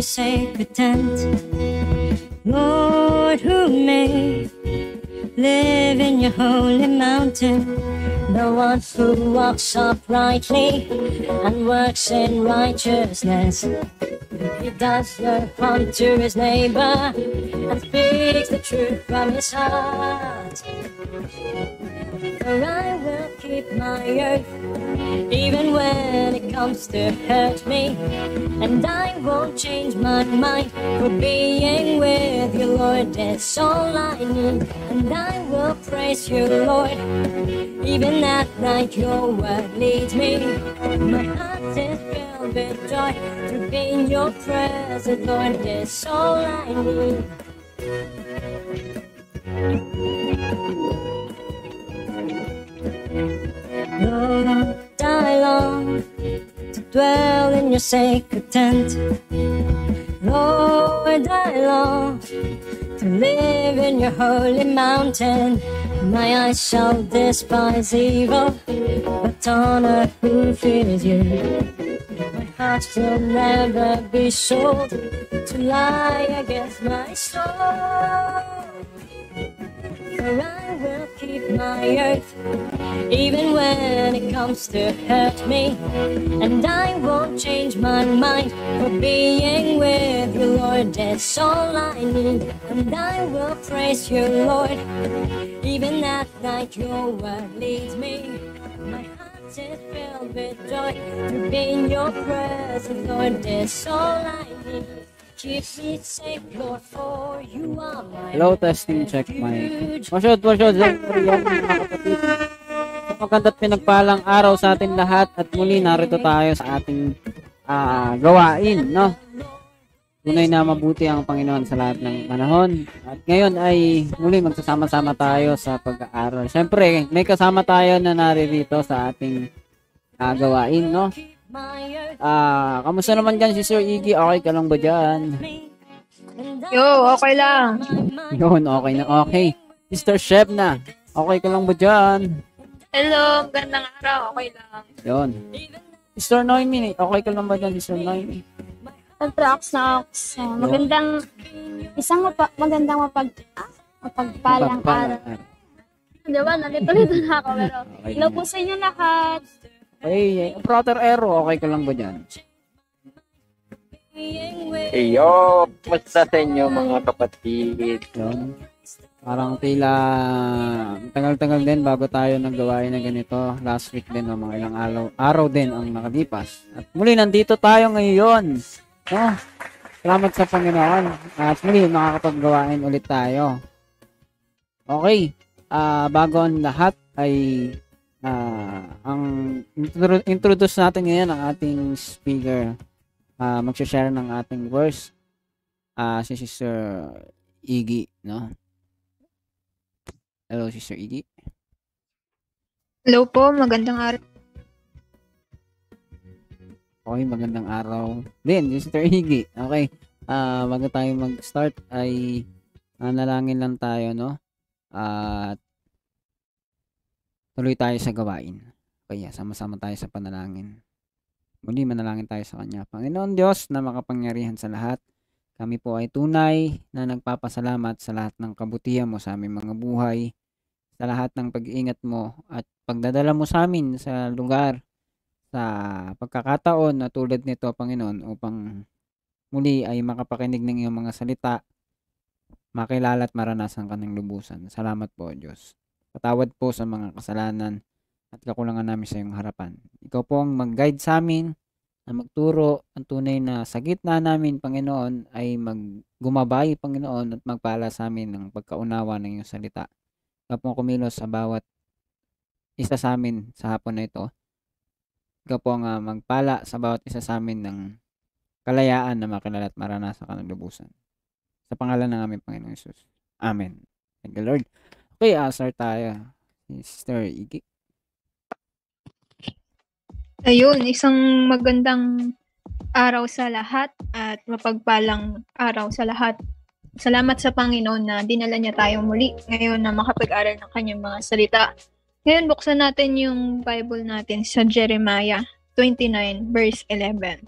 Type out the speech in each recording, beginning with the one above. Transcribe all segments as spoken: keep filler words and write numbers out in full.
your sacred tent. Lord, who made, live in your holy mountain, the one who walks uprightly and works in righteousness. He does no harm to his neighbor and speaks the truth from his heart. For I will keep my oath, even when it comes to hurt me, and I won't change my mind, for being with you, Lord, that's all I need. And I will praise you, Lord, even at night your word leads me. My heart is filled with joy, to be in your presence, Lord, that's all I need. Lord, I long to dwell in your sacred tent. Lord, I long to live in your holy mountain. My eyes shall despise evil, but honor who fears you. My heart will never be sold to lie against my soul. For I will keep my oath, even when it comes to hurt me, and I won't change my mind, for being with you, Lord, that's all I need. And I will praise you, Lord, even at night your word leads me. My heart is filled with joy, to be in your presence, Lord, that's all I need. Hello, testing, check mic. Wash out, wash out, mga kapatid. Maganda't pinagpalang araw sa atin lahat at muli narito tayo sa ating uh, gawain, no? Tunay na mabuti ang Panginoon sa lahat ng panahon. At ngayon ay muli magsasama-sama tayo sa pag-aaral. Siyempre, may kasama tayo na naririto sa ating uh, gawain, no? Ah, kamusta naman dyan si Sir Iggy? Okay ka lang ba dyan? Yo, okay lang. Yun, okay na okay. Sister Shefna, okay ka lang ba dyan? Hello, gandang araw, okay lang. Yun. Sister Noemi, okay ka lang ba dyan, Sister Noemi? Contracts na so, magandang, isang mapa, magandang mapag, ah, mapagpalang araw. Diba, nalito-lito na ako, pero okay, hello po sa inyo lahat. Hey, Brother Ash, okay ka lang ba dyan? Hey, yo! Kumusta sa inyo mga kapatid? Yun. Parang tila tagal-tagal din bago tayo naggawain na ganito. Last week din, no? Mga ilang araw, araw din ang nakalipas. At muli, nandito tayo ngayon. Oh, salamat sa Panginoon. At muli, makakapaggawain ulit tayo. Okay, uh, bago ang lahat ay... Uh, ang intro introduce natin ngayon ang ating speaker. Uh, Magsha-share ng ating verse uh, si Sister Iggy, no? Hello, Sister Iggy. Hello po, magandang araw. Okay, magandang araw din, Sister Iggy. Okay, uh, bago tayo mag-start ay nanalangin lang tayo, no? At uh, tuloy tayo sa gawain. Kaya sama-sama tayo sa panalangin. Muli manalangin tayo sa Kanya. Panginoon Diyos na makapangyarihan sa lahat, kami po ay tunay na nagpapasalamat sa lahat ng kabutihan mo sa aming mga buhay, sa lahat ng pag-iingat mo at pagdadala mo sa amin sa lugar, sa pagkakataon na tulad nito, Panginoon, upang muli ay makapakinig ng iyong mga salita, makilala at maranasan ka ng lubusan. Salamat po, Diyos. Patawad po sa mga kasalanan at kakulangan namin sa iyong harapan. Ikaw po ang mag-guide sa amin, na magturo ang tunay na sa gitna namin, Panginoon, ay maggumabay, Panginoon, at magpala sa amin ng pagkaunawa ng iyong salita. Ikaw po ang kumilos sa bawat isa sa amin sa hapon na ito. Ikaw po ang uh, magpala sa bawat isa sa amin ng kalayaan na makilala at maranasan ka ng lubusan. Sa pangalan ng aming Panginoong Yesus. Amen. Thank you, Lord. Okay, asar tayo. Sister Iggy. Ayun, isang magandang araw sa lahat at mapagpalang araw sa lahat. Salamat sa Panginoon na dinala niya tayo muli ngayon na makapag-aral ng kanyang mga salita. Ngayon, buksan natin yung Bible natin sa Jeremiah twenty-nine, verse eleven.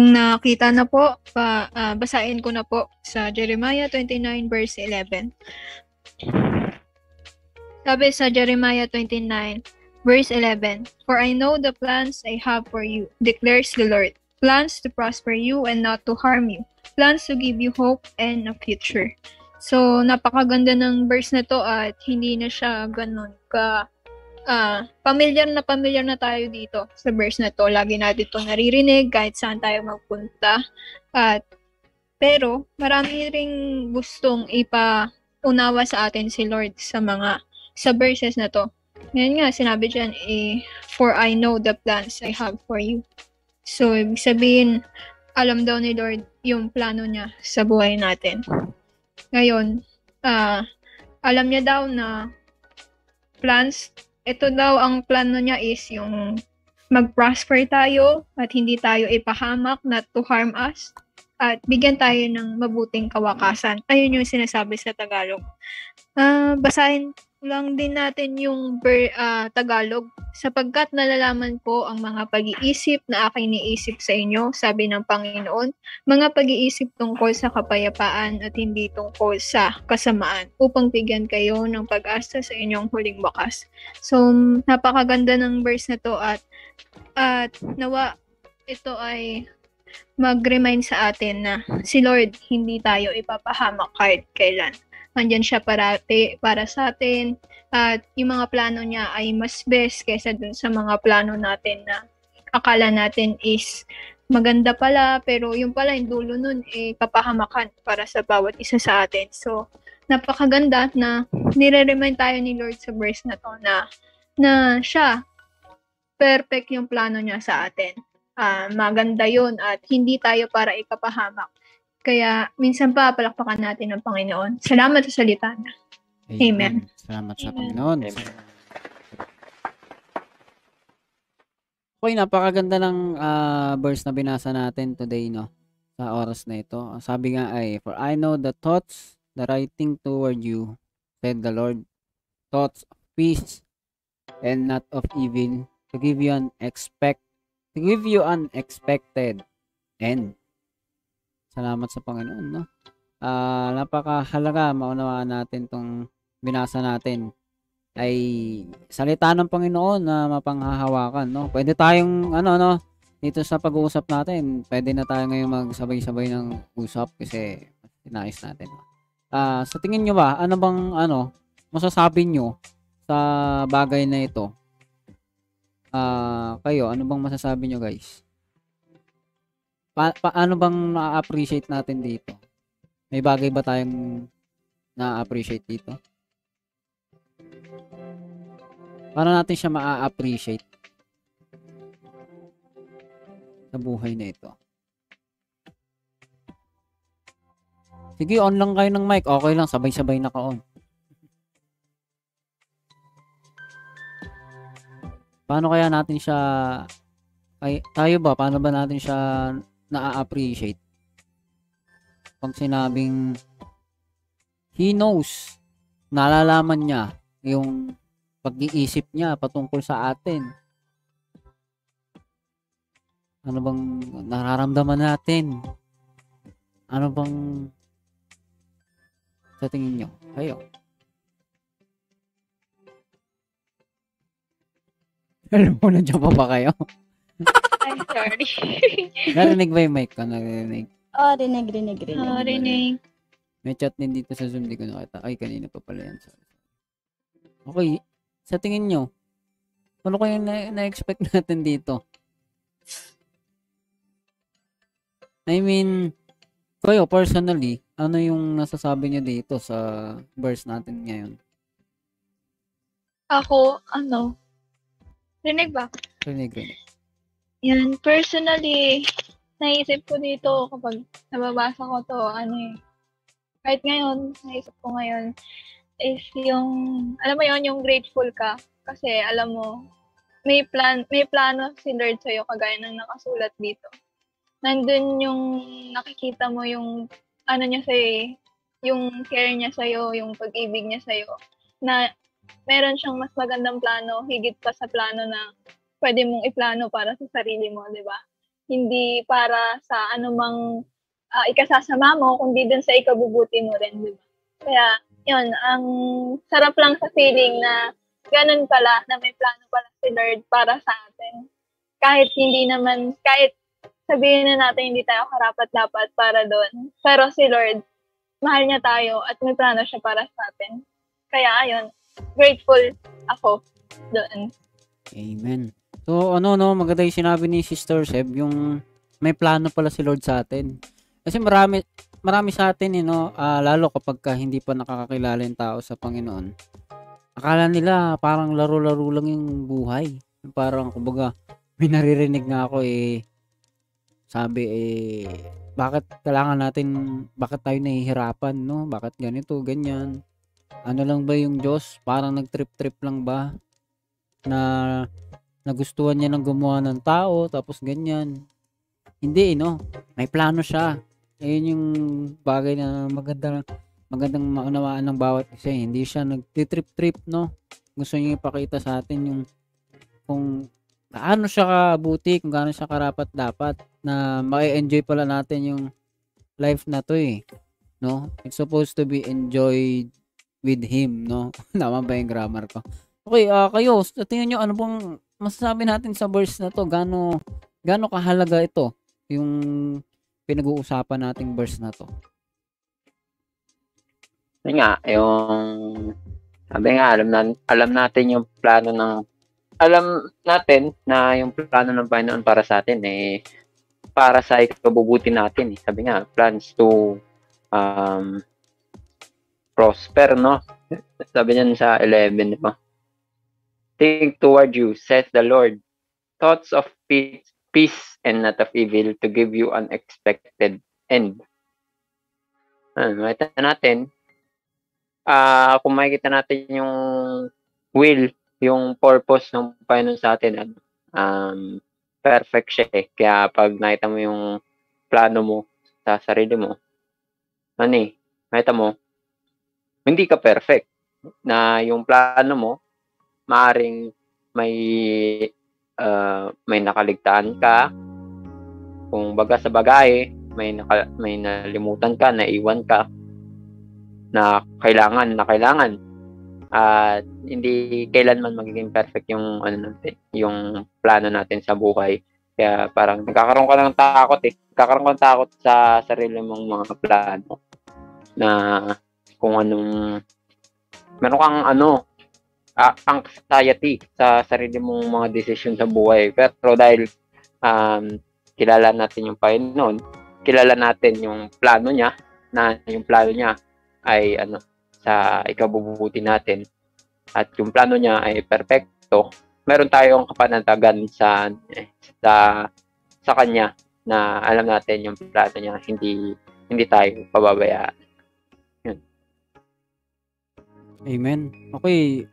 Kung nakita na po, pa, uh, basahin ko na po sa Jeremiah twenty-nine verse eleven. Sabi sa Jeremiah twenty-nine verse eleven, "For I know the plans I have for you, declares the Lord, plans to prosper you and not to harm you, plans to give you hope and a future." So, napakaganda ng verse na to at hindi na siya ganun ka, ah, pamilyar na pamilyar na tayo dito sa verse na to. Lagi natin to naririnig kahit saan tayo magpunta. At, pero, marami ring gustong ipaunawa sa atin si Lord sa mga, sa verses na to. Ngayon nga, sinabi dyan, eh, "For I know the plans I have for you." So, ibig sabihin, alam daw ni Lord yung plano niya sa buhay natin. Ngayon, uh, alam niya daw na plans, ito daw ang plano niya is yung mag-prosper tayo at hindi tayo ipahamak, not to harm us, at bigyan tayo ng mabuting kawakasan. Ayun yung sinasabi sa Tagalog. Uh, basahin lang din natin yung ber, uh, Tagalog, sapagkat nalalaman ko ang mga pag-iisip na aking niisip sa inyo, sabi ng Panginoon, mga pag-iisip tungkol sa kapayapaan at hindi tungkol sa kasamaan, upang bigyan kayo ng pag-asa sa inyong huling wakas. So, napakaganda ng verse na to at, at nawa ito ay mag-remind sa atin na si Lord hindi tayo ipapahamak kahit kailan. Nandiyan siya parati para sa atin at yung mga plano niya ay mas best kaysa dun sa mga plano natin na akala natin is maganda pala, pero yung pala yung dulo nun eh kapahamakan para sa bawat isa sa atin. So, napakaganda na nire-remind tayo ni Lord sa verse na to na, na siya perfect yung plano niya sa atin. Uh, maganda yun at hindi tayo para ikapahamak. Kaya, minsan pa, palakpakan natin ang Panginoon. Salamat sa salita na. Amen. Amen. Salamat Amen. Sa Panginoon. Amen. Okay, napakaganda ng uh, verse na binasa natin today, no? Sa oras na ito. Sabi nga ay, "For I know the thoughts, the right thing toward you, said the Lord, thoughts of peace and not of evil, to give you an expect, to give you an expected end." Salamat sa Panginoon, no? Uh, napakahalaga, maunawaan natin itong binasa natin ay salita ng Panginoon na mapanghahawakan, no? Pwede tayong, ano, no? Dito sa pag-uusap natin, pwede na tayo ngayong magsabay-sabay ng usap kasi tinais natin. Uh, sa tingin nyo ba, ano bang, ano, masasabi nyo sa bagay na ito? Uh, kayo, ano bang masasabi nyo, guys? Pa- paano bang na-appreciate natin dito? May bagay ba tayong na-appreciate dito? Paano natin siya ma-appreciate sa buhay na ito? Sige, on lang kayo ng mic. Okay lang, sabay-sabay na ka-on. Paano kaya natin siya... Ay, tayo ba? Paano ba natin siya... na-appreciate pag sinabing he knows, nalalaman niya yung pag-iisip niya patungkol sa atin. Ano bang nararamdaman natin? Ano bang sa tingin niyo? Kayo. Alam mo, nandiyan pa ba kayo? I'm sorry. Narinig ba yung mic ko? Narinig? Oo, oh, rinig, rinig, rinig. Oo, oh, rinig. May chat din dito sa Zoom, di ko nakita. Ay, kanina pa pala yan. Sorry. Okay, sa tingin nyo, ano kayong na- na-expect natin dito? I mean, kayo, personally, ano yung nasasabi nyo dito sa verse natin ngayon? Ako, ano? Rinig ba? Rinig, rinig. Yan, personally, naisip ko dito kapag nababasa ko to, ano eh, kahit ngayon, naisip ko ngayon, is yung, alam mo yun, yung grateful ka. Kasi alam mo, may plan, may plano si Lord sa'yo kagaya ng nakasulat dito. Nandun yung nakikita mo yung, ano niya sa'yo eh, yung care niya sa'yo, yung pag-ibig niya sa'yo, na meron siyang mas magandang plano, higit pa sa plano na pwede mong iplano para sa sarili mo, di ba? Hindi para sa anumang uh, ikasasama mo, kundi dun sa ikabubuti mo rin, di ba? Kaya, yun, ang sarap lang sa feeling na ganun pala, na may plano pala si Lord para sa atin. Kahit hindi naman, kahit sabihin na natin hindi tayo karapat-dapat para doon. Pero si Lord, mahal niya tayo at may plano siya para sa atin. Kaya, ayun, grateful ako doon. Amen. So, ano, no, maganda yung sinabi ni Sister Sheb, yung may plano pala si Lord sa atin. Kasi marami, marami sa atin, you know, uh, lalo kapag ka hindi pa nakakakilala yung tao sa Panginoon, akala nila parang laro-laro lang yung buhay. Parang, kumbaga, may naririnig nga ako eh, sabi eh, bakit kailangan natin, bakit tayo nahihirapan, no? Bakit ganito, ganyan? Ano lang ba yung Diyos? Parang nag-trip-trip lang ba? Na nagustuhan niya ng gumawa ng tao tapos ganyan. Hindi, no? May plano siya. Ayun yung bagay na maganda, magandang maunawaan ng bawat isa. Hindi siya nagtitrip-trip, no? Gusto niya ipakita sa atin yung kung ano siya kabuti, kung gaano siya karapat-dapat na mai-enjoy pala natin yung life na to eh. No? It's supposed to be enjoyed with Him, no? Tama ba yung grammar ko? Okay, uh, kayo, tingnan nyo, ano bang masasabi natin sa verse na to? Gano, gano kahalaga ito? Yung pinag-uusapan nating verse na to. Yung nga, yung sabi nga, alam, na, alam natin yung plano ng, alam natin na yung plano ng Panginoon para sa atin eh, para sa ikabubuti natin eh. Sabi nga, plans to um, prosper, no? Sabi niyan sa eleven, di ba? Think toward you, says the Lord, thoughts of peace, peace and not of evil, to give you an expected end. Ah, makita natin, ah, kung makikita natin yung will, yung purpose ng Panginoon sa atin, um, perfect siya eh. Kaya pag nakita mo yung plano mo sa sarili mo, ano eh, nakita mo, hindi ka perfect na yung plano mo, maaring may uh, may nakaligtaan ka, kung baga sa bagay may naka, may nalimutan ka, naiwan ka na kailangan na kailangan at uh, hindi kailanman magiging perfect yung ano natin, yung plano natin sa buhay. Kaya parang nagkakaroon ka ng takot eh, nagkakaroon ka ng takot sa sarili mong mga plano na kung anong meron kang ano Uh, anxiety sa sarili mong mga desisyon sa buhay. Pero dahil um, kilala natin yung Panginoon, kilala natin yung plano niya, na yung plano niya ay ano, sa ikabubuti natin, at yung plano niya ay perfecto, meron tayong kapanatagan sa, sa sa kanya na alam natin yung plano niya, hindi hindi tayo pababayaan. Yun. Amen. Okay.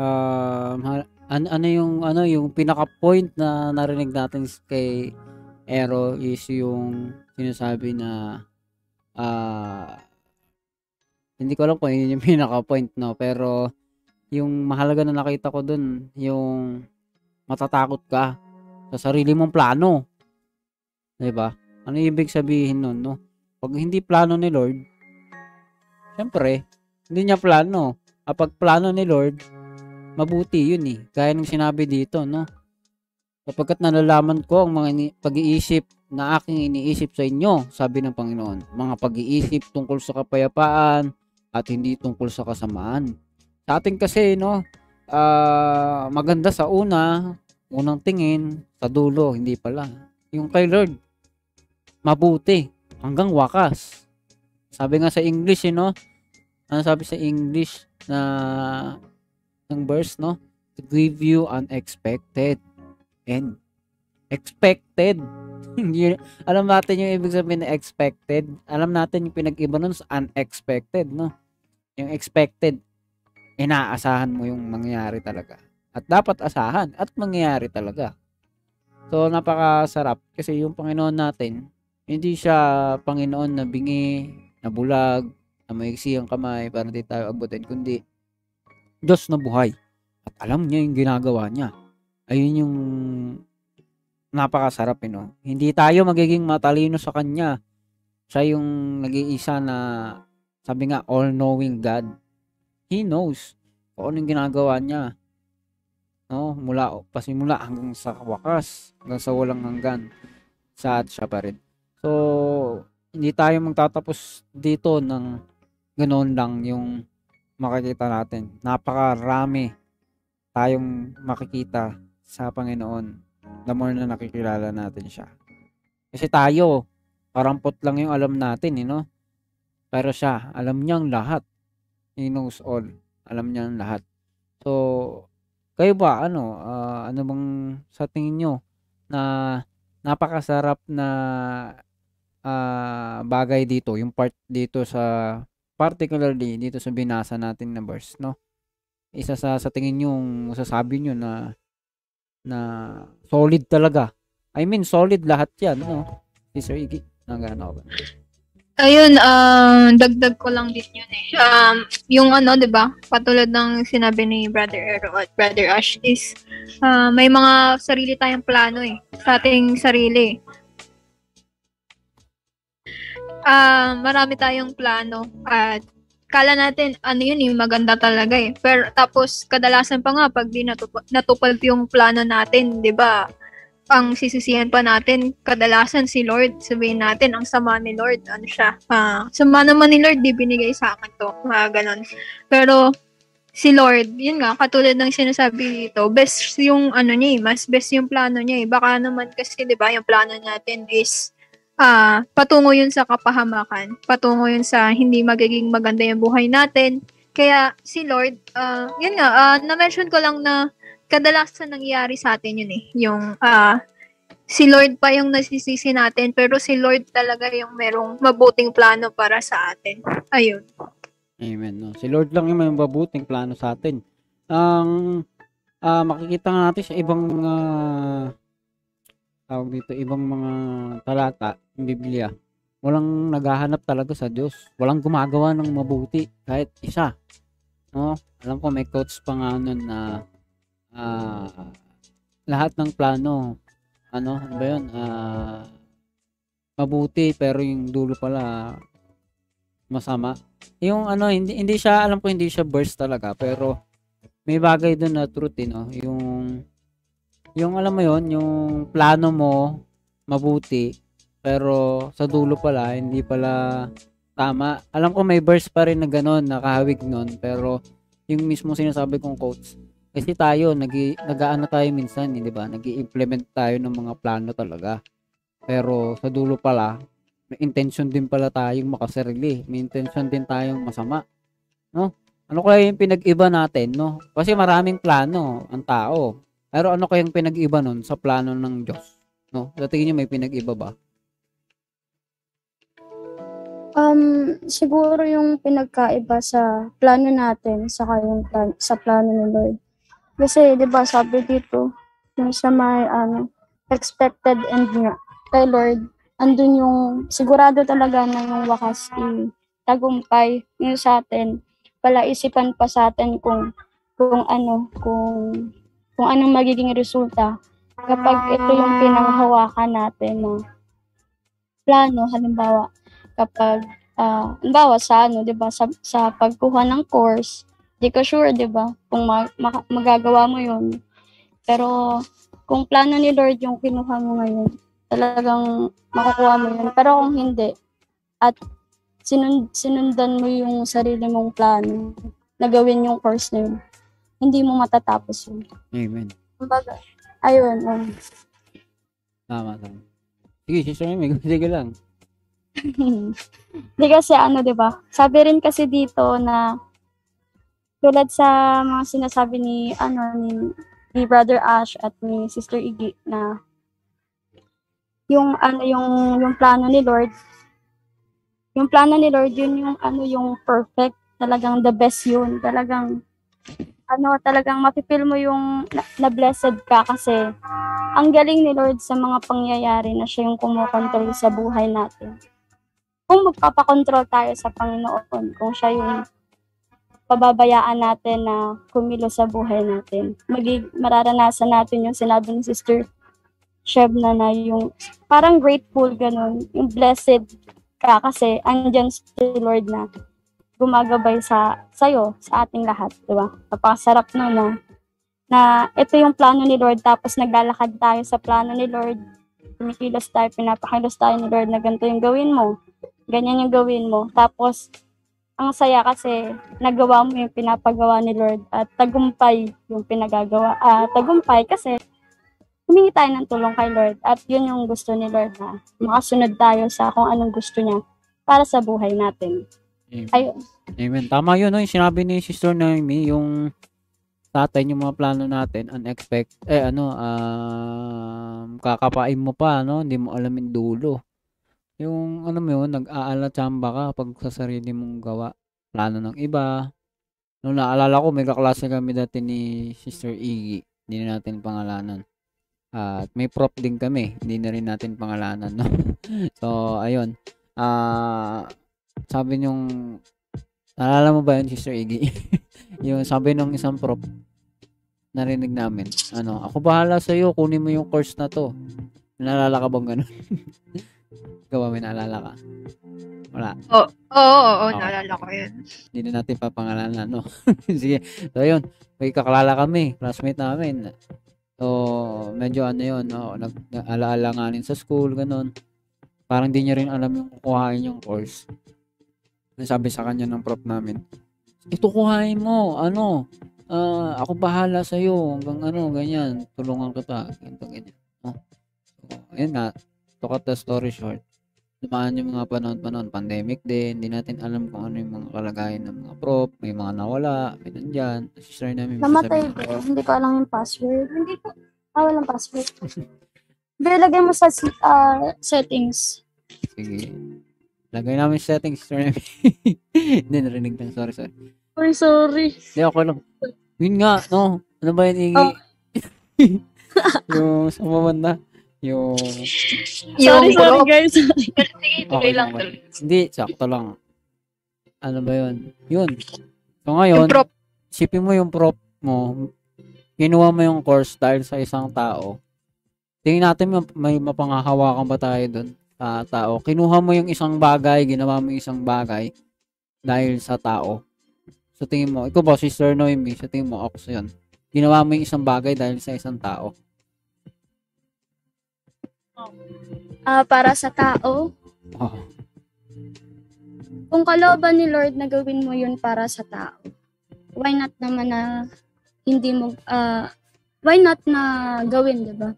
Um, an ano yung ano yung pinaka point na narinig natin kay Ero is yung sinasabi na uh, hindi ko alam kung yun yung pinaka point, no, pero yung mahalaga na nakita ko dun, yung matatakot ka sa sarili mong plano, di ba? Ano ibig sabihin nun, no? Pag hindi plano ni Lord, syempre hindi niya plano. Kapag plano ni Lord, mabuti yun eh. Gaya ng sinabi dito, no? Kapagkat nalalaman ko ang mga pag-iisip na aking iniisip sa inyo, sabi ng Panginoon, mga pag-iisip tungkol sa kapayapaan at hindi tungkol sa kasamaan. Sa atin kasi, no, uh, maganda sa una, unang tingin, sa dulo, hindi pala. Yung kay Lord, mabuti hanggang wakas. Sabi nga sa English, eh, no? Ano sabi sa English na ng verse, no? To give you unexpected and expected. Alam natin yung ibig sabihin na expected. Alam natin yung pinag-iba nun sa unexpected, no? Yung expected, inaasahan mo yung mangyayari talaga. At dapat asahan at mangyayari talaga. So, napakasarap kasi yung Panginoon natin, hindi siya Panginoon na bingi, na bulag, na maiksi ang kamay para di tayo abutin, kundi Diyos na buhay. At alam niya yung ginagawa niya. Ayun yung napakasarap, eh, no? Hindi tayo magiging matalino sa Kanya. Siya yung nag-iisa na, sabi nga, all-knowing God. He knows kung anong ginagawa niya. No? Mula, pasimula hanggang sa wakas, hanggang sa walang hanggan. Sa at siya pa rin. So, hindi tayo magtatapos dito ng ganoon lang yung makikita natin. Napakarami tayong makikita sa Panginoon the more na nakikilala natin siya. Kasi tayo, parampot lang yung alam natin, you know? Pero siya, alam niyang lahat. He knows all. Alam niyang lahat. So, kayo ba, ano, uh, ano bang sa tingin nyo na napakasarap na Uh, bagay dito, yung part dito sa particularly dito sa binasa natin na verse, no? Isa sa sa tingin yung masasabi nyo na na solid talaga. I mean, solid lahat 'yan, no? Sir Iggy, nagano ba? Ayun, um dagdag ko lang din yun, eh. Um yung ano, 'di ba? Patulad ng sinabi ni Brother Ero at Brother Ash is uh, may mga sarili tayong plano, eh. Sa ating sarili. Uh, marami tayong plano at kala natin ano yun, eh, maganda talaga, eh, pero tapos kadalasan pa nga pag di natup natupad yung plano natin, di ba, ang sisisihan pa natin kadalasan si Lord. Sabihin natin ang sama ni Lord, ano siya, uh, sama naman ni Lord, di binigay sa akin to, mga ganon. Pero si Lord, yun nga, katulad ng sinasabi dito, best yung ano niya, eh, mas best yung plano niya, eh. Baka naman kasi, di ba, yung plano natin is Ah, patungo yun sa kapahamakan. Patungo yun sa hindi magiging maganda yung buhay natin. Kaya si Lord, uh, yun nga, uh, na-mention ko lang na kadalasan nangyayari sa atin yun, eh. Yung uh, si Lord pa yung nasisisi natin, pero si Lord talaga yung merong mabuting plano para sa atin. Ayun. Amen. No? Si Lord lang yung may mabuting plano sa atin. Ang um, uh, makikita natin sa ibang mga uh, tawag dito, ibang mga talata ng Biblia, walang naghahanap talaga sa Diyos. Walang gumagawa ng mabuti, kahit isa. No? Alam ko, may quotes pa nga nun na uh, lahat ng plano, ano, ano ba yun? Uh, mabuti, pero yung dulo pala masama. Yung ano, hindi, hindi siya, alam ko, hindi siya verse talaga, pero may bagay dun na truth, eh, no? Yung Yung alam mo yon, yung plano mo mabuti pero sa dulo pala hindi pala tama. Alam ko may verse pa rin na gano'n, nakahawig nun, pero yung mismo sinasabi kong quotes, kasi tayo nag-aano tayo minsan, hindi ba? Nag-i-implement tayo ng mga plano talaga. Pero sa dulo pala, may intention din pala tayong makasarili. May intention din tayong masama. No? Ano kaya yung pinag-iba natin, no? Kasi maraming plano ang tao. Pero ano kayang pinag-iba nun sa plano ng Diyos? No? Sa tingin niyo may pinag-iba ba? Um, siguro yung pinagkaiba sa plano natin sa kayong plan, sa plano ni Lord. Kasi 'di ba sabi dito, yung sa may ano, expected end niya kay Lord, andun yung sigurado talaga na yung wakas yung tagumpay yung sa atin. Palaisipan pa sa atin kung kung ano, kung kung anong magiging resulta kapag ito yung pinanghawakan natin na plano. Halimbawa, kapag, uh, halimbawa sa ano, diba, sa, sa pagkuha ng course, di ka sure, diba, kung mag, mag, magagawa mo yun. Pero, kung plano ni Lord yung kinuha mo ngayon, talagang makukuha mo yun. Pero kung hindi, at sinund, sinundan mo yung sarili mong plano na gawin yung course na yun, hindi mo matatapos yun. Amen. Kumbaga, ayun. Um. Tama, tama. Sige, sister, may sige lang. Hindi kasi ano, di ba? Sabi rin kasi dito na tulad sa mga sinasabi ni, ano, ni, ni Brother Ash at ni Sister Iggy na yung, ano, yung, yung plano ni Lord, yung plano ni Lord, yun yung, ano, yung perfect, talagang the best yun, talagang ano, talagang mapipil mo yung na-blessed ka kasi ang galing ni Lord sa mga pangyayari na siya yung kumokontrol sa buhay natin. Kung magpapakontrol tayo sa Panginoon, kung siya yung pababayaan natin na kumilo sa buhay natin. Magig- mararanasan natin yung sinabi ni Sister Sheb na na yung parang grateful ganun, yung blessed ka kasi andyan si Lord na gumagabay sa sa'yo, sa ating lahat, di ba? Napakasarap na na, na ito yung plano ni Lord tapos naglalakad tayo sa plano ni Lord, kumikilos tayo, pinapakilos tayo ni Lord na ganito yung gawin mo, ganyan yung gawin mo. Tapos ang saya kasi nagawa mo yung pinapagawa ni Lord at tagumpay yung pinagagawa. Uh, tagumpay kasi humingi tayo ng tulong kay Lord at yun yung gusto ni Lord na makasunod tayo sa kung anong gusto niya para sa buhay natin. Amen. Ayun. Amen. Tama yun, no? Yung sinabi ni Sister Naomi, yung tatay yung mga plano natin, unexpected, eh ano, uh, kakapain mo pa, no? Hindi mo alam yung dulo. Yung ano mo yun, nag-aalatsamba ka pag sa sarili mong gawa, plano ng iba. Nung naalala ko, may kaklase kami dati ni Sister Iggy, hindi na natin pangalanan. At uh, may prop din kami, hindi na rin natin pangalanan, no? So, ayun. Uh, sabi niyong, naalala mo ba yun, Sister Iggy? Yung sabi ng isang prop, narinig namin, ano, ako bahala sa'yo, kunin mo yung course na to. Naalala ka bang ganun? Ikaw ba, may naalala ka? Wala. Oo, oh, oh, oh, oh, naalala ko yun. Hindi na natin papangalanan, no? Sige. So, yun. May kakalala kami. Classmate namin. So, medyo ano yun, no? Nag-aala-alanganin sa school, ganun. Parang di niya rin alam yung kukuhain yung course. Nasabi sa kanya ng prof namin, ito kuhain mo, ano? Uh, ako bahala sa'yo. Hanggang ano, ganyan. Tulungan kita. Ganito, ganyan. Oh. So, ayun nga. To cut the story short, dumaan yung mga panahon-panahon, pandemic din, hindi natin alam kung ano yung mga kalagayan ng mga prop, may mga nawala, may nandyan, sister namin. Namatay ko, hindi ko alam yung password. Hindi ko, ah, walang password. Pero lagay mo sa uh, settings. Sige. Lagay namin settings, sister namin. Hindi, narinig lang, sorry, sorry. Sorry, sorry. Hindi, ako lang. Yun nga, no? Ano ba yun, Iggy? Oh. Yung sa mamanda. Yo. Sorry, sorry guys. Sige, tuloy lang. Hindi, sakto lang. Ano ba yun? Yun. So ngayon, isipin mo yung prop mo, kinuha mo yung course dahil sa isang tao. Tingnan natin may mapangahawakan ba tayo dun sa tao. Kinuha mo yung isang bagay, ginawa mo yung isang bagay dahil sa tao. So tingin mo, ikaw ba, Sister Noemi, so tingin mo, ako yun. Ginawa mo yung isang bagay dahil sa isang tao. Uh, para sa tao. Oh. Kung kalooban ni Lord na gawin mo yun para sa tao, why not naman na hindi mo, uh, why not na gawin, diba?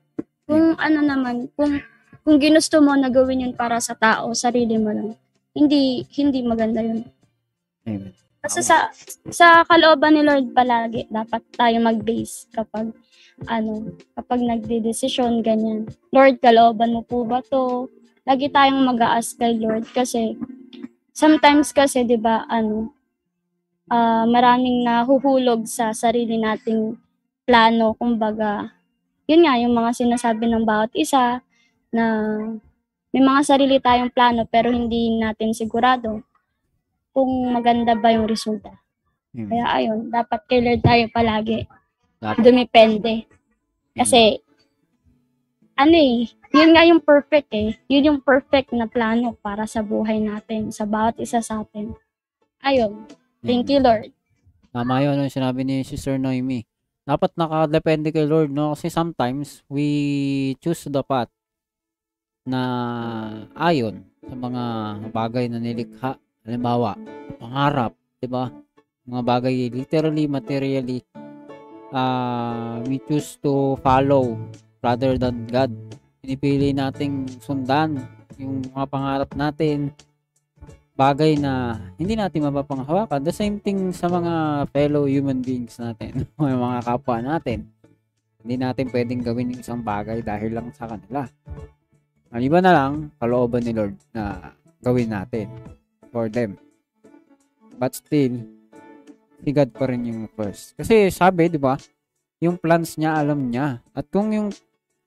Kung ano naman, kung, kung ginusto mo na gawin yun para sa tao, sarili mo lang, hindi, hindi maganda yun. Amen. Kasi sa, sa kalooban ni Lord palagi, dapat tayo mag-base kapag ano, kapag nagde-desisyon, ganyan. Lord, kalooban mo po ba to? Lagi tayong mag-a-ask kay Lord kasi sometimes kasi, di ba, ano, uh, maraming nahuhulog sa sarili nating plano, kumbaga. Yun nga, yung mga sinasabi ng bawat isa na may mga sarili tayong plano pero hindi natin sigurado kung maganda ba yung resulta. Hmm. Kaya ayun, dapat kay Lord tayo palagi. Dapat. Dumipende. Kasi, ano eh, yun nga yung perfect eh. Yun yung perfect na plano para sa buhay natin, sa bawat isa sa atin. Ayun. Thank mm. you, Lord. Tama yun, yung sinabi ni Sister Noemi. Dapat nakadepende kay Lord, no? Kasi sometimes, we choose the path na ayon sa mga bagay na nilikha. Halimbawa, pangarap, diba? Mga bagay, literally, materially, Uh, we choose to follow rather than God. Pinipili nating sundan yung mga pangarap natin, bagay na hindi natin mapapanghawakan. The same thing sa mga fellow human beings natin, mga kapwa natin. Hindi natin pwedeng gawin yung isang bagay dahil lang sa kanila. Ang iba na lang, kalooban ni Lord na gawin natin for them. But still, si God pa rin yung first. Kasi sabi, di ba, yung plans niya, alam niya. At kung yung,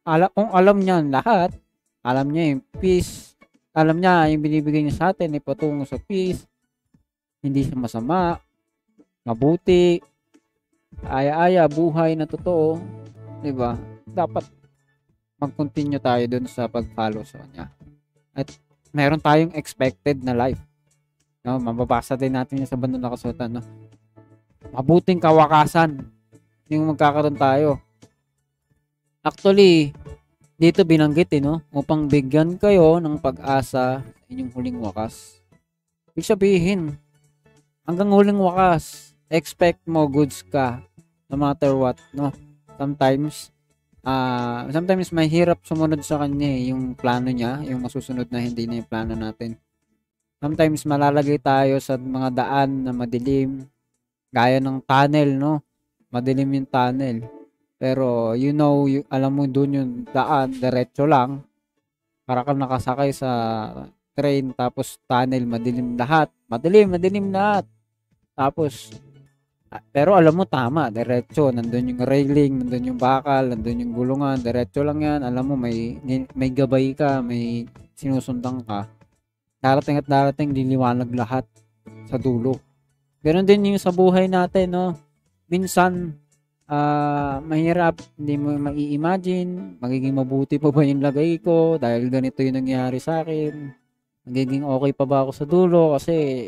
ala, kung alam niya ang lahat, alam niya yung peace, alam niya yung binibigay niya sa atin, ay patungo sa peace, hindi siya masama, mabuti, aya-aya, buhay na totoo, di ba? Dapat mag-continue tayo dun sa pag-follow sa kanya. At meron tayong expected na life. No, mababasa din natin yung sa bandang nakasutan, no? Mabuting kawakasan yung magkakaroon tayo. Actually, dito binanggit, eh, no? Upang bigyan kayo ng pag-asa sa inyong huling wakas. Ibig sabihin, hanggang huling wakas, expect mo goods ka no matter what, no? Sometimes, Uh, sometimes mahirap sumunod sa kanya eh, yung plano niya, yung masusunod na hindi na yung plano natin. Sometimes malalagay tayo sa mga daan na madilim, gaya ng tunnel, no? Madilim yung tunnel. Pero you know, you, alam mo dun yung daan, diretso lang. Para kang nakasakay sa train, tapos tunnel, madilim lahat. Madilim, madilim lahat. Tapos, pero alam mo tama, diretso, nandun yung railing, nandun yung bakal, nandun yung gulungan, diretso lang yan, alam mo may may gabay ka, may sinusundang ka, darating at darating, liliwanag lahat sa dulo. Ganoon din yung sa buhay natin, no? Minsan uh, mahirap, hindi mo mai-imagine magiging mabuti pa ba yung lagay ko dahil ganito yung nangyari sa akin, magiging okay pa ba ako sa dulo kasi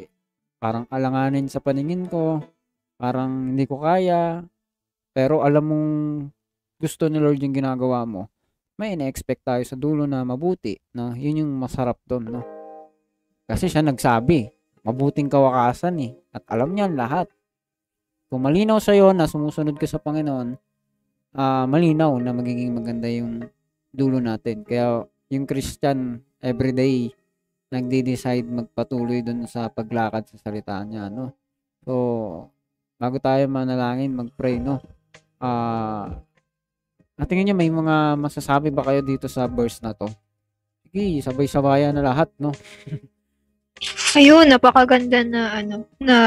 parang alanganin sa paningin ko, parang hindi ko kaya. Pero alam mong gusto ni Lord yung ginagawa mo. May ina-expect tayo sa dulo na mabuti, no? Yun yung masarap doon, no? Kasi siya nagsabi, mabuting kawakasan eh. At alam niya lahat. Kung malinaw sa'yo na sumusunod ka sa Panginoon, uh, malinaw na magiging maganda yung dulo natin. Kaya yung Christian, everyday, nagde-decide magpatuloy doon sa paglakad sa salita niya, no? So, bago tayo manalangin, mag-pray, no? Ah, uh, tingin niyo may mga masasabi ba kayo dito sa verse na to? Sige, sabay-sabayan na lahat, no? Ayun, napakaganda na, ano, na,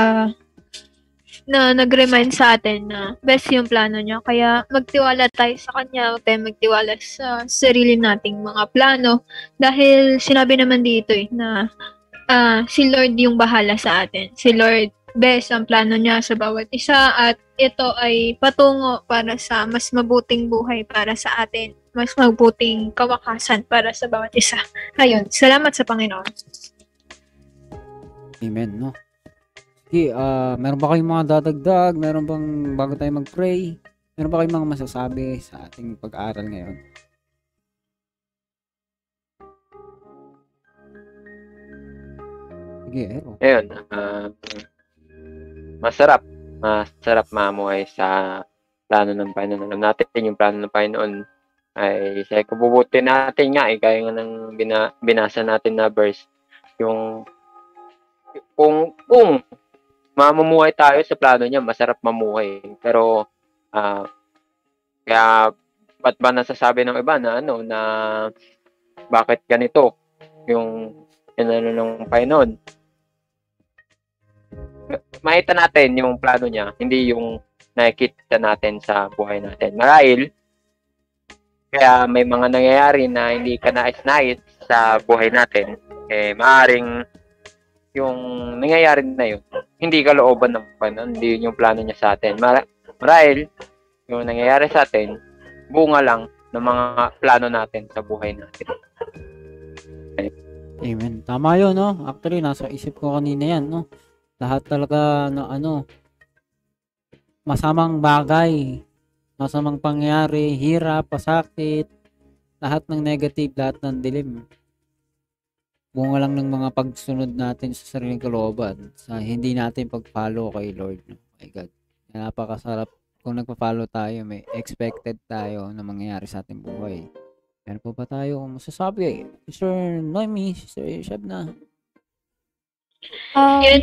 na nag-remind sa atin na best yung plano niya. Kaya magtiwala tayo sa kanya, huwag tayo magtiwala sa sarili nating mga plano. Dahil sinabi naman dito, eh, na uh, si Lord yung bahala sa atin. Si Lord best ang plano niya sa bawat isa at ito ay patungo para sa mas mabuting buhay para sa atin, mas mabuting kawakasan para sa bawat isa. Ayun, salamat sa Panginoon. Amen, no? Okay, uh, meron ba kayong mga dadagdag? Meron bang bago tayo mag-pray? Meron ba kayong mga masasabi sa ating pag-aaral ngayon? Sige, ero. Ayun, ah... Uh... Masarap. Masarap mamuhay sa plano ng Panginoon. Alam natin yung plano ng Panginoon ay siya kububutin natin nga eh. Kaya nga nang bina, binasa natin na verse. Yung kung, kung mamumuhay tayo sa plano niya, masarap mamuhay. Pero uh, kaya ba't ba nasasabi ng iba na ano na bakit ganito yung inano ng Panginoon? Makita natin yung plano niya, hindi yung nakikita natin sa buhay natin. Marahil, kaya may mga nangyayari na hindi ka nais-nais sa buhay natin. Eh, maaring yung nangyayari na yun, hindi kalooban ng Panginoon, hindi yun yung plano niya sa atin. Mar- marahil, yung nangyayari sa atin, bunga lang ng mga plano natin sa buhay natin. Okay. Amen. Tama yun, no? Actually, nasa isip ko kanina yan, no? Lahat talaga na ano, masamang bagay, masamang pangyari, hirap, pasakit, lahat ng negative, lahat ng dilim. Bunga lang ng mga pagsunod natin sa sariling kalooban, sa hindi natin pag-follow kay Lord. Oh my God. Napakasarap kung nagpa-follow tayo, may expected tayo na mangyayari sa ating buhay. Meron po ba tayo kung masasabi? Sister Noemi, Sister Sheb na. Um, yun.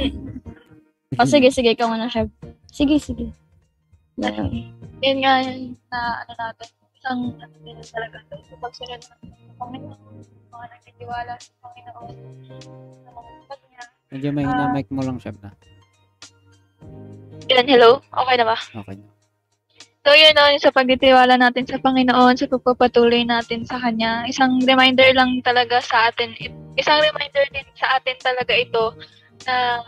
O oh, sige, sige, ikaw muna, Chef. Sige, sige. Yeah. Yun nga yun na ano natin, isang natin din talaga ito. So, pagsunod natin sa Panginoon, mga nagtitiwala sa Panginoon, sa mga kapag niya. Medyo may hinamike uh, mo lang, Chef, na. Yan, hello? Okay na ba? Okay. So yun o, no, sa pagtitiwala natin sa Panginoon, sa pagpapatuloy natin sa Kanya, isang reminder lang talaga sa atin ito. Isang reminder din sa atin talaga ito na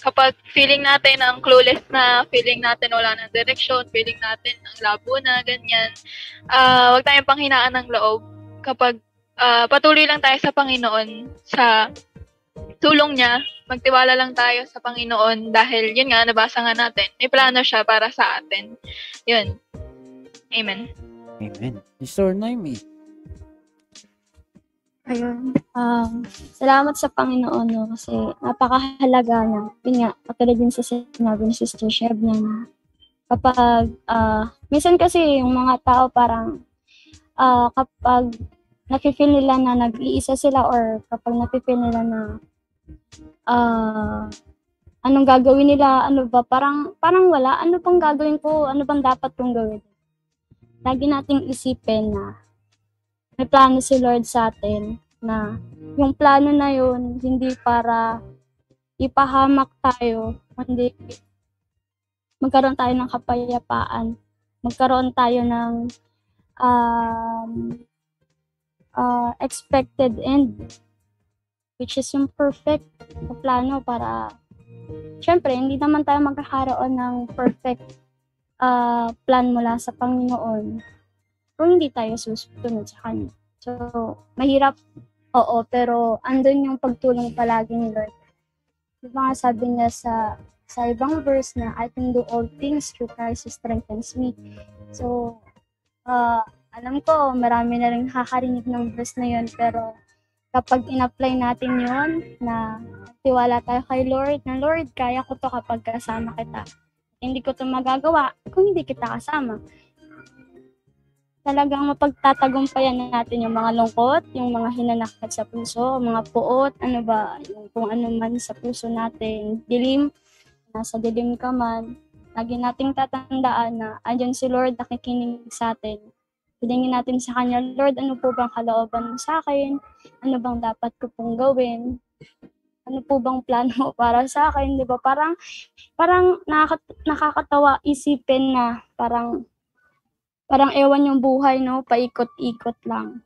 kapag feeling natin ang clueless na, feeling natin wala ng direksyon, feeling natin ang labo na, ganyan, uh, wag tayong panghinaan ng loob kapag uh, patuloy lang tayo sa Panginoon, sa tulong niya, magtiwala lang tayo sa Panginoon dahil yun nga, nabasa nga natin, may plano siya para sa atin. Yun. Amen. Amen. Sister Naomi. Ayun. Um, salamat sa Panginoon, no, kasi napakahalaga na. Yun nga, katulad din sa sinabi ni Sister Sheb na kapag, uh, minsan kasi yung mga tao parang uh, kapag napifeel nila na nag-iisa sila or kapag napifeel nila na uh, anong gagawin nila, ano ba, parang, parang wala, ano pang gagawin ko, ano bang dapat kong gawin. Lagi nating isipin na may plano si Lord sa atin, na yung plano na yun, hindi para ipahamak tayo, kundi magkaroon tayo ng kapayapaan, magkaroon tayo ng um, uh, expected end, which is yung perfect plano para, syempre, hindi naman tayo magkakaroon ng perfect uh, plan mula sa Panginoon kung hindi tayo susunod sa Kanya. So, mahirap, oo, pero andun yung pagtulong palagi ni Lord. Yung mga sabi niya sa, sa ibang verse na, I can do all things through Christ who strengthens me. So, uh, alam ko, marami na rin nakakarinig ng verse na yun, pero kapag in-apply natin yun, na tiwala tayo kay Lord, na Lord, kaya ko to kapag kasama kita. Hindi ko to magagawa kung hindi kita kasama. Talagang mapagtatagumpayan natin yung mga lungkot, yung mga hinanakit sa puso, mga puot, ano ba, yung kung ano man sa puso natin, dilim, nasa dilim ka man, lagi nating tatandaan na andyan si Lord, nakikinig sa atin. Hilingin natin sa Kanya, Lord, ano po bang kalooban mo sa akin? Ano bang dapat ko pong gawin? Ano po bang plano para sa akin? Di ba? Parang, parang nakaka- nakakatawa isipin na parang Parang ewan yung buhay, no? Paikot-ikot lang.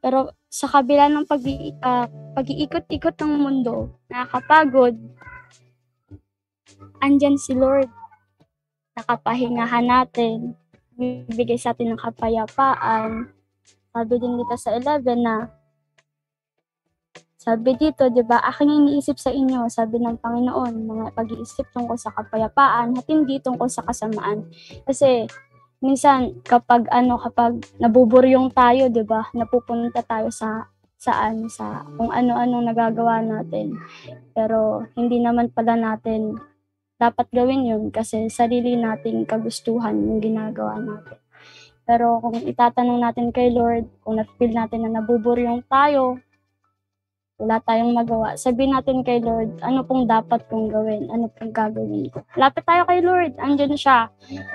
Pero sa kabila ng pag-i- uh, pag-iikot-ikot ng mundo, nakakapagod, andyan si Lord. Nakapahingahan natin. Bibigay sa atin ng kapayapaan. Sabi din dito sa eleven na, sabi dito, di ba, aking iniisip sa inyo, sabi ng Panginoon, mga pag-iisip tungkol sa kapayapaan at hindi tungkol sa kasamaan. Kasi, minsan kapag ano kapag nabuburyong tayo, 'di ba? Napupunta tayo sa saan sa kung ano-anong nagagawa natin. Pero hindi naman pala natin dapat gawin 'yun kasi sarili nating kagustuhan yung ginagawa natin. Pero kung itatanong natin kay Lord, kung na-feel natin na nabuburyong tayo, wala tayong magawa. Sabihin natin kay Lord, ano pong dapat kong gawin? Ano pong gagawin ko? Lapit tayo kay Lord. Andiyan siya.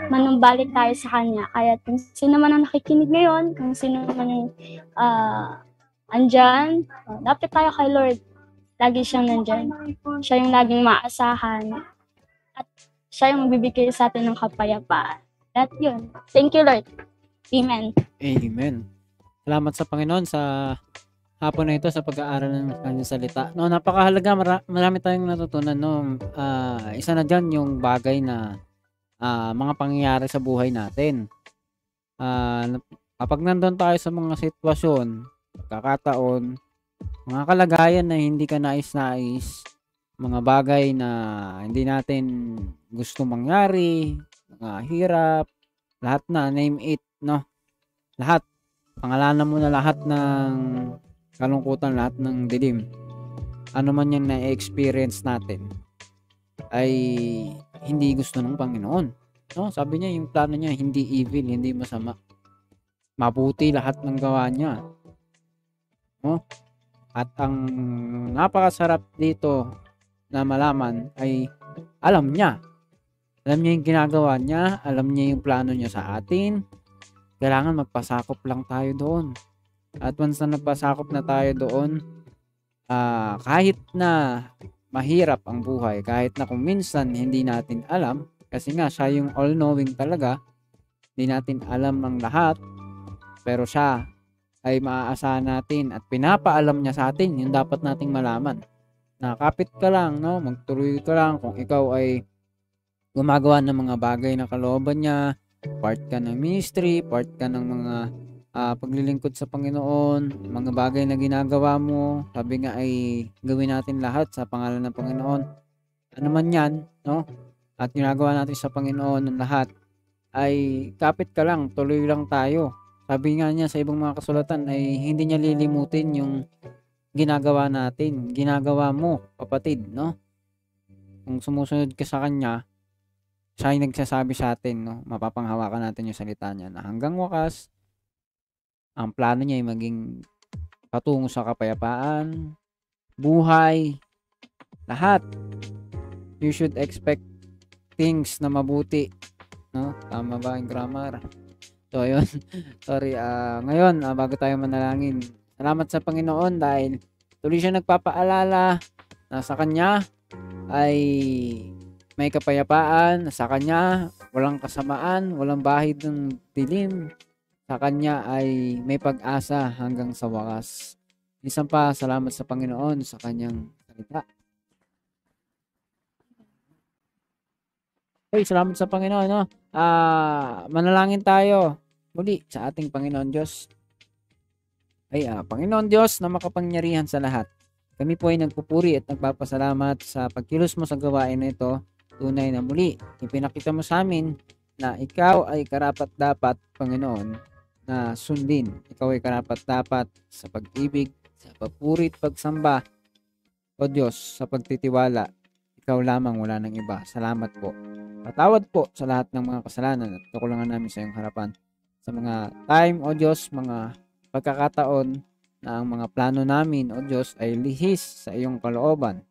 Manumbalik tayo sa Kanya. Kaya kung sino man ang nakikinig ngayon, kung sino man yung uh, andyan, lapit tayo kay Lord. Lagi siyang nandyan. Siya yung laging maasahan. At siya yung magbibigay sa atin ng kapayapaan. At yun. Thank you, Lord. Amen. Amen. Salamat sa Panginoon sa hapon na ito sa pag-aaral ng kanyang salita. No, napakahalaga, mara- marami tayong natutunan, no. Uh, isa na diyan yung bagay na uh, mga pangyayari sa buhay natin. Uh, kapag nandoon tayo sa mga sitwasyon, kakataon, mga kalagayan na hindi ka nais-nais, mga bagay na hindi natin gusto mangyari, mga hirap, lahat na, name it, no. Lahat. Pangalanan mo na lahat ng kalungkutan, lahat ng dilim, ano man yung na-experience natin ay hindi gusto ng Panginoon, no? Sabi niya yung plano niya hindi evil, hindi masama, mabuti lahat ng gawa niya, no? At ang napakasarap dito na malaman ay alam niya alam niya yung ginagawa niya, alam niya yung plano niya sa atin. Kailangan magpasakop lang tayo doon. At once na napasakop na tayo doon, uh, kahit na mahirap ang buhay, kahit na kung minsan hindi natin alam, kasi nga siya yung all-knowing talaga, hindi natin alam ang lahat, pero siya ay maaasahan natin at pinapaalam niya sa atin yung dapat nating malaman. Nakapit ka lang, no? Magtuloy ka lang. Kung ikaw ay gumagawa ng mga bagay na kalooban niya, part ka ng ministry, part ka ng mga uh, paglilingkod sa Panginoon, mga bagay na ginagawa mo, sabi nga ay gawin natin lahat sa pangalan ng Panginoon. Ano man yan, no? At ginagawa natin sa Panginoon ng lahat, ay kapit ka lang, tuloy lang tayo. Sabi nga niya sa ibang mga kasulatan ay hindi niya lilimutin yung ginagawa natin, ginagawa mo, kapatid, no? Kung sumusunod ka sa kanya, siya ay nagsasabi sa atin, no? Mapapanghawakan natin yung salita niya na hanggang wakas, ang plano niya ay maging patungo sa kapayapaan, buhay, lahat. You should expect things na mabuti, no? Tama ba yung grammar? So, ayun. Sorry. Uh, ngayon, uh, bago tayo manalangin, salamat sa Panginoon dahil tuloy siya nagpapaalala na sa Kanya ay may kapayapaan, sa Kanya walang kasamaan, walang bahid ng dilim, sa Kanya ay may pag-asa hanggang sa wakas. Isang pa, salamat sa Panginoon sa Kanyang salita. Hey, salamat sa Panginoon. No? Ah, manalangin tayo muli sa ating Panginoon Diyos. Ay, ah, Panginoon Diyos na makapangyarihan sa lahat. Kami po ay nagpupuri at nagpapasalamat sa pagkilos mo sa gawain na ito. Tunay na muli, ipinakita mo sa amin na ikaw ay karapat-dapat, Panginoon, na sundin. Ikaw ay karapat-dapat sa pag-ibig, sa papuri at pagsamba. O Diyos, sa pagtitiwala, ikaw lamang, wala ng iba. Salamat po. Patawad po sa lahat ng mga kasalanan at kakulangan namin sa iyong harapan. Sa mga time, O Diyos, mga pagkakataon na ang mga plano namin, O Diyos, ay lihis sa iyong kalooban,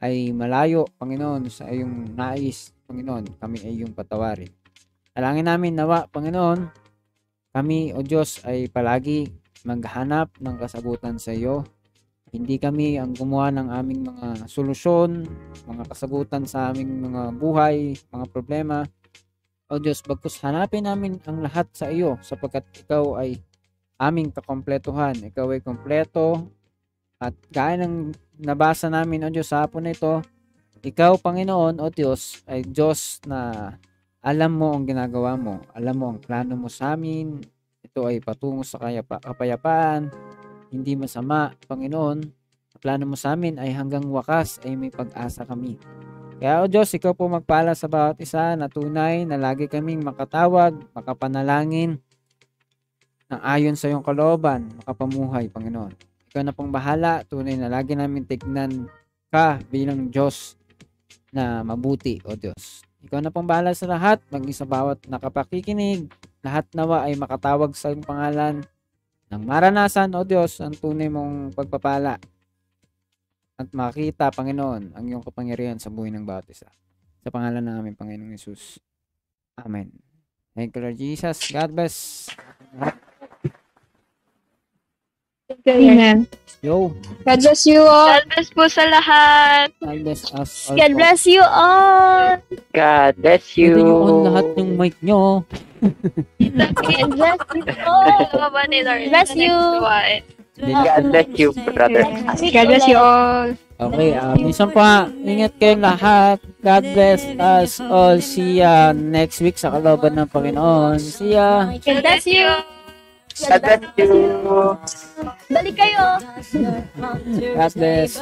ay malayo, Panginoon, sa iyong nais, Panginoon, kami ay iyong patawarin. Alangin namin nawa, Panginoon, kami, O Diyos, ay palagi maghanap ng kasagutan sa iyo. Hindi kami ang gumawa ng aming mga solusyon, mga kasagutan sa aming mga buhay, mga problema. O Diyos, bagkus hanapin namin ang lahat sa iyo sapagkat ikaw ay aming kakompletuhan. Ikaw ay kompleto. At gaya ng nabasa namin, O Diyos, sa hapon na ito, ikaw, Panginoon, O Diyos, ay Diyos na alam mo ang ginagawa mo. Alam mo ang plano mo sa amin. Ito ay patungo sa kapayapaan. Hindi masama, Panginoon. Ang plano mo sa amin ay hanggang wakas ay may pag-asa kami. Kaya, O Diyos, ikaw po magpala sa bawat isa na tunay na lagi kaming makatawag, makapanalangin ng ayon sa iyong kalooban, makapamuhay, Panginoon. Ikaw na pong bahala, tunay na lagi namin tignan ka bilang Diyos na mabuti, O Diyos. Ikaw na pong bahala sa lahat, maging sa bawat nakapakikinig, lahat nawa ay makatawag sa iyong pangalan ng maranasan, O Diyos, ang tunay mong pagpapala at makita, Panginoon, ang iyong kapangyarihan sa buhay ng bawat isa. Sa pangalan ng aming Panginoong Yesus. Amen. Thank you, Lord Jesus. God bless. Amen. Yo. God bless you all. God bless po sa lahat. God bless us all. God bless you all. God bless you. Pwede nyo on lahat yung mic nyo. God bless you all. God bless you. God bless you, brother. God bless you all. Okay, uh, minsan pa, ingat kayong lahat. God bless us all. See ya next week sa Kalooban ng Panginoon. See ya. God bless you. God bless you. Balik kayo. God bless.